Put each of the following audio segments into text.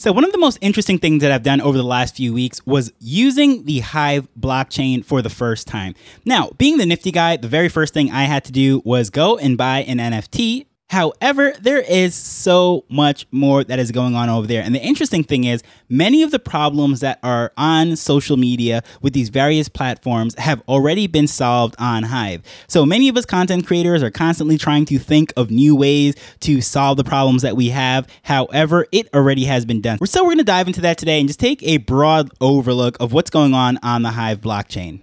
So one of the most interesting things that I've done over the last few weeks was using the Hive blockchain for the first time. Now, being the Nifty guy, the very first thing I had to do was go and buy an NFT. However, there is so much more that is going on over there. And the interesting thing is many of the problems that are on social media with these various platforms have already been solved on Hive. So many of us content creators are constantly trying to think of new ways to solve the problems that we have. However, it already has been done. So we're going to dive into that today and just take a broad overlook of what's going on the Hive blockchain.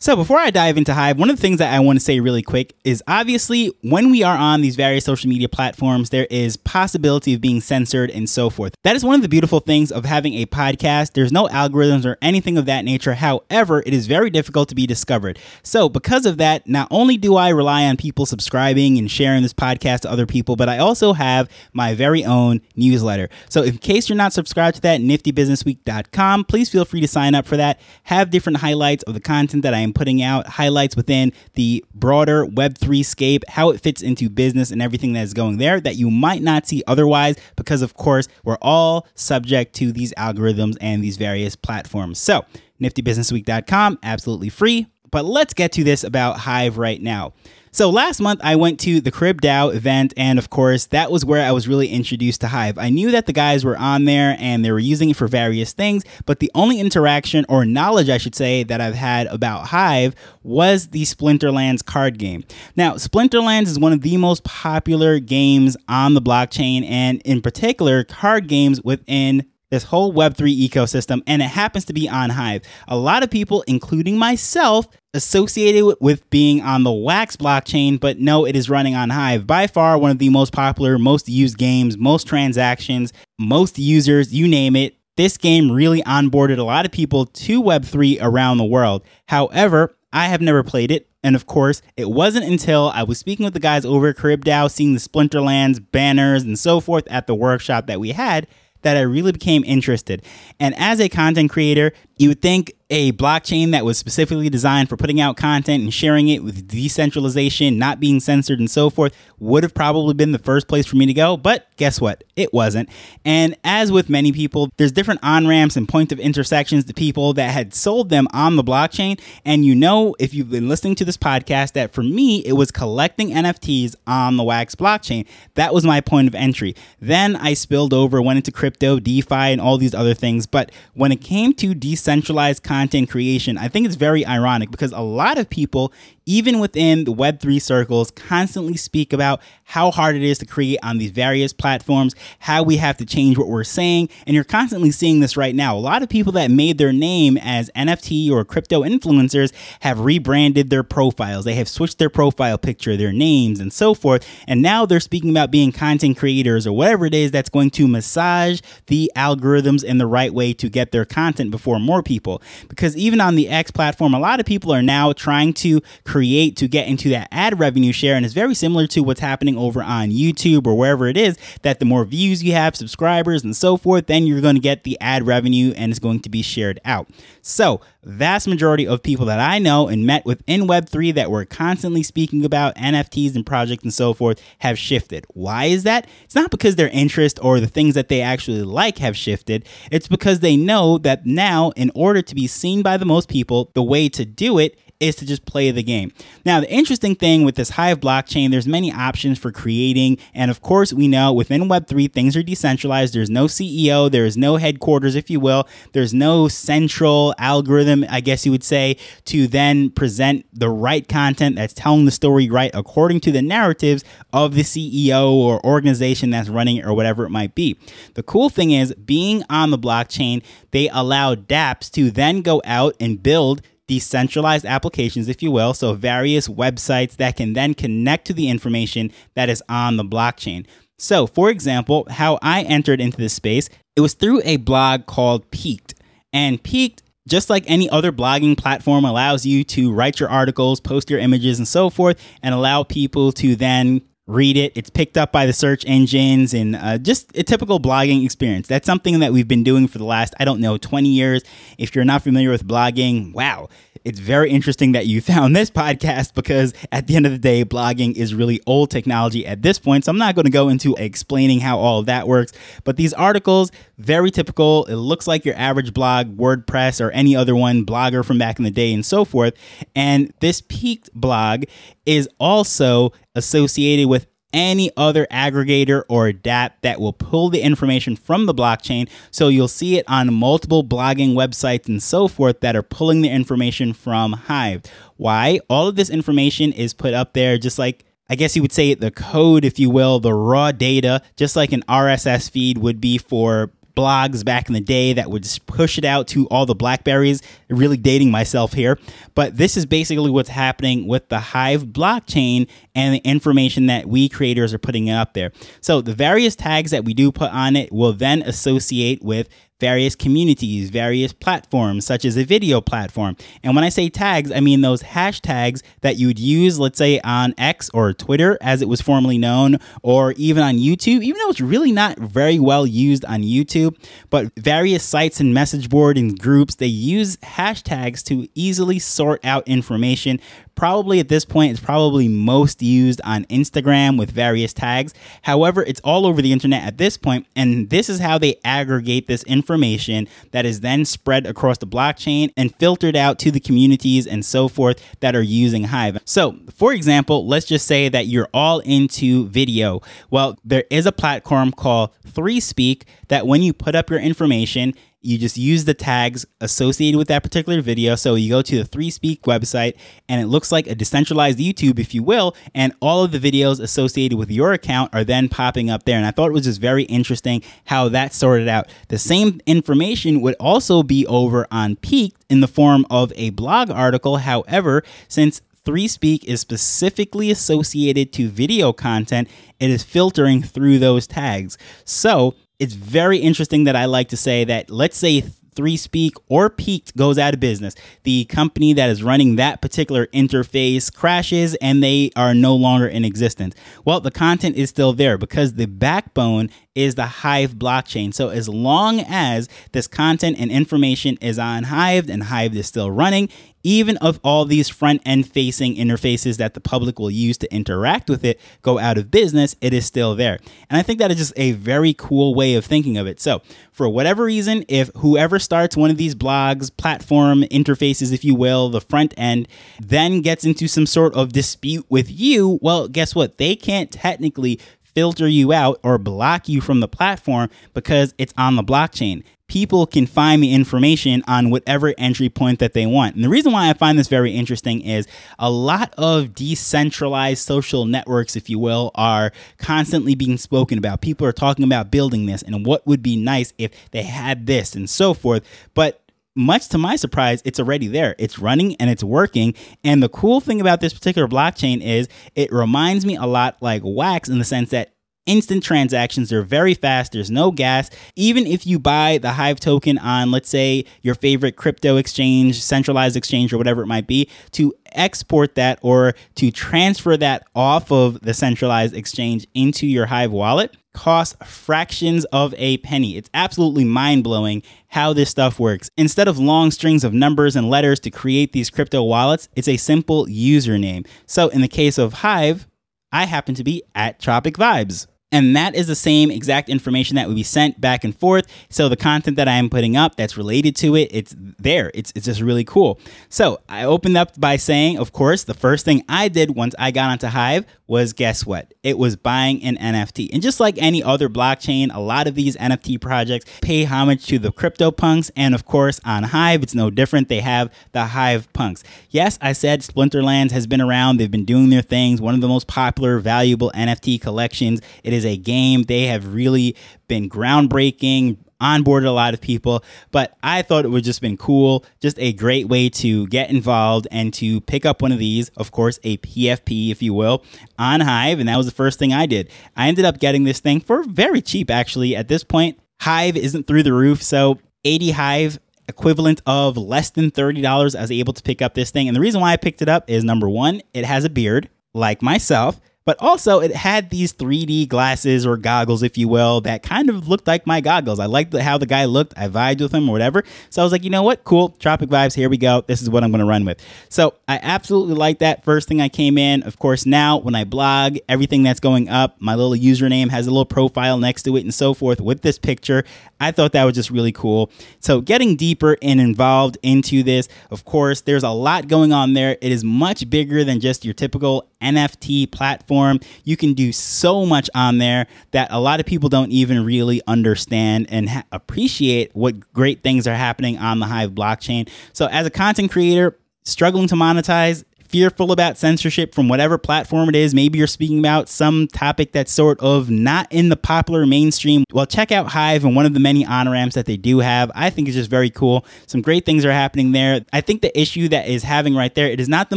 So before I dive into Hive, one of the things that I want to say really quick is obviously when we are on these various social media platforms, there is possibility of being censored and so forth. That is one of the beautiful things of having a podcast. There's no algorithms or anything of that nature. However, it is very difficult to be discovered. So because of that, not only do I rely on people subscribing and sharing this podcast to other people, but I also have my very own newsletter. So in case you're not subscribed to that, niftybusinessweek.com, please feel free to sign up for that. Have different highlights of the content that I am putting out, highlights within the broader Web3 scape, how it fits into business and everything that is going there that you might not see otherwise because, of course, we're all subject to these algorithms and these various platforms. So niftybusinessweek.com, absolutely free. But let's get to this about Hive right now. So last month, I went to the CribDAO event, and of course, that was where I was really introduced to Hive. I knew that the guys were on there, and they were using it for various things, but the only interaction, or knowledge, I should say, that I've had about Hive was the Splinterlands card game. Now, Splinterlands is one of the most popular games on the blockchain, and in particular, card games within this whole Web3 ecosystem, and it happens to be on Hive. A lot of people, including myself, associated with being on the WAX blockchain, but no, it is running on Hive. By far, one of the most popular, most used games, most transactions, most users, you name it. This game really onboarded a lot of people to Web3 around the world. However, I have never played it. And of course, it wasn't until I was speaking with the guys over at CaribDAO, seeing the Splinterlands banners and so forth at the workshop that we had, that I really became interested. And as a content creator, you would think a blockchain that was specifically designed for putting out content and sharing it with decentralization, not being censored and so forth, would have probably been the first place for me to go. But guess what? It wasn't. And as with many people, there's different on-ramps and point of intersections to people that had sold them on the blockchain. And you know, if you've been listening to this podcast, that for me, it was collecting NFTs on the WAX blockchain. That was my point of entry. Then I spilled over, went into crypto, DeFi, and all these other things. But when it came to decentralized content creation, I think it's very ironic because a lot of people, even within the Web3 circles, constantly speak about how hard it is to create on these various platforms, how we have to change what we're saying. And you're constantly seeing this right now. A lot of people that made their name as NFT or crypto influencers have rebranded their profiles. They have switched their profile picture, their names, and so forth. And now they're speaking about being content creators or whatever it is that's going to massage the algorithms in the right way to get their content before more people. Because even on the X platform, a lot of people are now trying to create to get into that ad revenue share. And it's very similar to what's happening over on YouTube or wherever it is, that the more views you have, subscribers and so forth, then you're going to get the ad revenue and it's going to be shared out. So vast majority of people that I know and met within Web3 that were constantly speaking about NFTs and projects and so forth have shifted. Why is that? It's not because their interest or the things that they actually like have shifted. It's because they know that now, in order to be seen by the most people, the way to do it is to just play the game. Now, the interesting thing with this Hive blockchain, there's many options for creating. And of course, we know within Web3, things are decentralized. There's no CEO, there's no headquarters, if you will. There's no central algorithm, I guess you would say, to then present the right content that's telling the story right according to the narratives of the CEO or organization that's running it or whatever it might be. The cool thing is, being on the blockchain, they allow dApps to then go out and build decentralized applications, if you will, so various websites that can then connect to the information that is on the blockchain. So, for example, how I entered into this space, it was through a blog called PeakD. And PeakD, just like any other blogging platform, allows you to write your articles, post your images, and so forth, and allow people to then read it. It's picked up by the search engines and just a typical blogging experience. That's something that we've been doing for the last, 20 years. If you're not familiar with blogging, wow, it's very interesting that you found this podcast, because at the end of the day, blogging is really old technology at this point. So I'm not going to go into explaining how all of that works, but these articles, very typical. It looks like your average blog, WordPress or any other one, Blogger from back in the day and so forth. And this Peaked blog is also associated with any other aggregator or dApp that will pull the information from the blockchain. So you'll see it on multiple blogging websites and so forth that are pulling the information from Hive. Why? All of this information is put up there, just like, I guess you would say, the code, if you will, the raw data, just like an RSS feed would be for blogs back in the day that would push it out to all the Blackberries. Really dating myself here. But this is basically what's happening with the Hive blockchain and the information that we creators are putting up there. So the various tags that we do put on it will then associate with various communities, various platforms, such as a video platform. And when I say tags, I mean those hashtags that you would use, let's say on X or Twitter, as it was formerly known, or even on YouTube, even though it's really not very well used on YouTube, but various sites and message board and groups, they use hashtags to easily sort out information. Probably at this point, it's probably most used on Instagram with various tags. However, it's all over the internet at this point, and this is how they aggregate this information that is then spread across the blockchain and filtered out to the communities and so forth that are using Hive. So, for example, let's just say that you're all into video. Well, there is a platform called 3Speak that when you put up your information, you just use the tags associated with that particular video. So you go to the 3Speak website and it looks like a decentralized YouTube, if you will, and all of the videos associated with your account are then popping up there. And I thought it was just very interesting how that sorted out. The same information would also be over on Peaked in the form of a blog article. However, since 3Speak is specifically associated to video content, it is filtering through those tags. So it's very interesting that I like to say that, let's say 3Speak or Peaked goes out of business. The company that is running that particular interface crashes and they are no longer in existence. Well, the content is still there because the backbone is the Hive blockchain. So as long as this content and information is on Hive and Hive is still running, even if all these front-end facing interfaces that the public will use to interact with it go out of business, it is still there. And I think that is just a very cool way of thinking of it. So for whatever reason, if whoever starts one of these blogs, platform interfaces, if you will, the front end, then gets into some sort of dispute with you, well, guess what? They can't technically filter you out or block you from the platform because it's on the blockchain. People can find the information on whatever entry point that they want. And the reason why I find this very interesting is a lot of decentralized social networks, if you will, are constantly being spoken about. People are talking about building this and what would be nice if they had this and so forth. But much to my surprise, it's already there. It's running and it's working. And the cool thing about this particular blockchain is it reminds me a lot like WAX in the sense that instant transactions, they're very fast. There's no gas. Even if you buy the Hive token on, let's say, your favorite crypto exchange, centralized exchange, or whatever it might be, to export that or to transfer that off of the centralized exchange into your Hive wallet costs fractions of a penny. It's absolutely mind-blowing how this stuff works. Instead of long strings of numbers and letters to create these crypto wallets, it's a simple username. So in the case of Hive, I happen to be at Tropic Vibes. And that is the same exact information that would be sent back and forth. So the content that I am putting up that's related to it, it's there. It's just really cool. So I opened up by saying, of course, the first thing I did once I got onto Hive was, guess what? It was buying an NFT. And just like any other blockchain, a lot of these NFT projects pay homage to the CryptoPunks. And of course, on Hive, it's no different. They have the Hive Punks. Yes, I said Splinterlands has been around. They've been doing their things. One of the most popular, valuable NFT collections. It is a game. They have really been groundbreaking, onboarded a lot of people, but I thought it would just been cool, just a great way to get involved and to pick up one of these, of course, a PFP, if you will, on Hive. And that was the first thing I did. I ended up getting this thing for very cheap, actually. At this point, Hive isn't through the roof. So 80 Hive equivalent of less than $30, I was able to pick up this thing. And the reason why I picked it up is, number one, it has a beard like myself. But also it had these 3D glasses or goggles, if you will, that kind of looked like my goggles. I liked how the guy looked. I vibed with him or whatever. So I was like, you know what? Cool. Tropic Vibes. Here we go. This is what I'm going to run with. So I absolutely liked that first thing I came in. Of course, now when I blog, everything that's going up, my little username has a little profile next to it and so forth with this picture. I thought that was just really cool. So getting deeper and involved into this, of course, there's a lot going on there. It is much bigger than just your typical NFT platform. You can do so much on there that a lot of people don't even really understand and appreciate what great things are happening on the Hive blockchain. So as a content creator, struggling to monetize, fearful about censorship from whatever platform it is, maybe you're speaking about some topic that's sort of not in the popular mainstream, well, check out Hive and one of the many on-ramps that they do have. I think it's just very cool. Some great things are happening there. I think the issue that is having right there, it is not the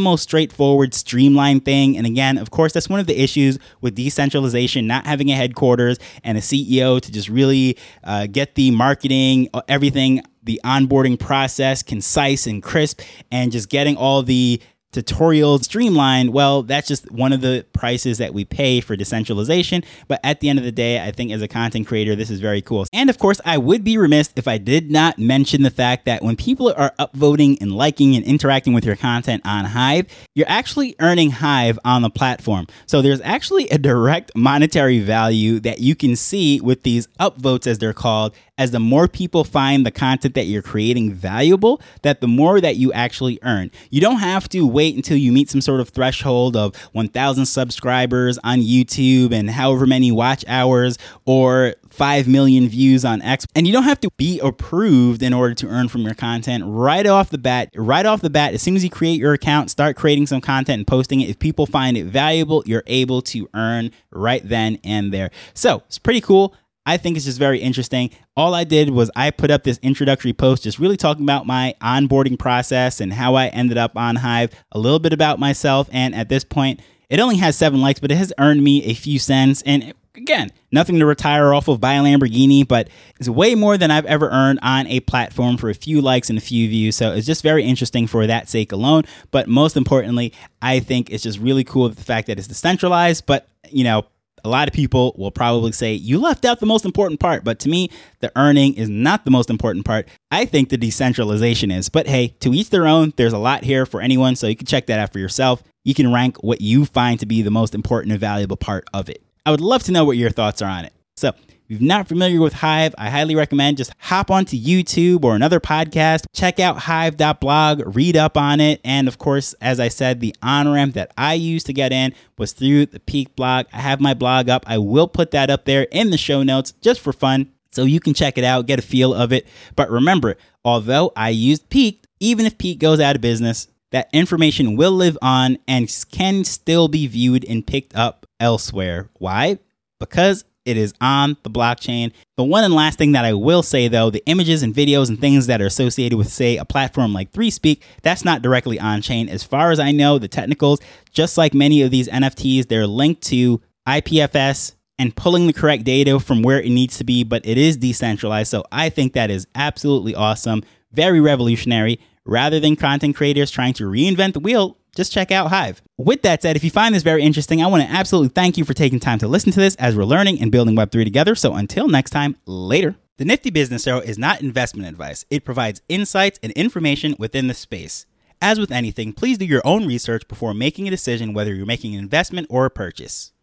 most straightforward, streamlined thing. And again, of course, that's one of the issues with decentralization, not having a headquarters and a CEO to just really get the marketing, everything, the onboarding process concise and crisp, and just getting all the tutorial streamlined. Well, that's just one of the prices that we pay for decentralization. But at the end of the day, I think as a content creator, this is very cool. And of course, I would be remiss if I did not mention the fact that when people are upvoting and liking and interacting with your content on Hive, you're actually earning Hive on the platform. So there's actually a direct monetary value that you can see with these upvotes, as they're called, as the more people find the content that you're creating valuable, that the more that you actually earn. You don't have to wait until you meet some sort of threshold of 1,000 subscribers on YouTube and however many watch hours or 5 million views on X. And you don't have to be approved in order to earn from your content right off the bat. As soon as you create your account, start creating some content and posting it. If people find it valuable, you're able to earn right then and there. So it's pretty cool. I think it's just very interesting. All I did was I put up this introductory post just really talking about my onboarding process and how I ended up on Hive, a little bit about myself. And at this point, it only has 7 likes, but it has earned me a few cents. And again, nothing to retire off of, buy a Lamborghini, but it's way more than I've ever earned on a platform for a few likes and a few views. So it's just very interesting for that sake alone. But most importantly, I think it's just really cool the fact that it's decentralized, but you know, a lot of people will probably say, you left out the most important part. But to me, the earning is not the most important part. I think the decentralization is. But hey, to each their own, there's a lot here for anyone. So you can check that out for yourself. You can rank what you find to be the most important and valuable part of it. I would love to know what your thoughts are on it. So if you're not familiar with Hive, I highly recommend just hop onto YouTube or another podcast, check out hive.blog, read up on it. And of course, as I said, the on-ramp that I used to get in was through the Peak blog. I have my blog up. I will put that up there in the show notes just for fun. So you can check it out, get a feel of it. But remember, although I used Peak, even if Peak goes out of business, that information will live on and can still be viewed and picked up elsewhere. Why? Because it is on the blockchain. The one and last thing that I will say, though, the images and videos and things that are associated with, say, a platform like 3Speak, that's not directly on-chain. As far as I know, the technicals, just like many of these NFTs, they're linked to IPFS and pulling the correct data from where it needs to be, but it is decentralized. So I think that is absolutely awesome, very revolutionary. Rather than content creators trying to reinvent the wheel, just check out Hive. With that said, if you find this very interesting, I want to absolutely thank you for taking time to listen to this as we're learning and building Web3 together. So until next time, later. The Nifty Business Show is not investment advice. It provides insights and information within the space. As with anything, please do your own research before making a decision whether you're making an investment or a purchase.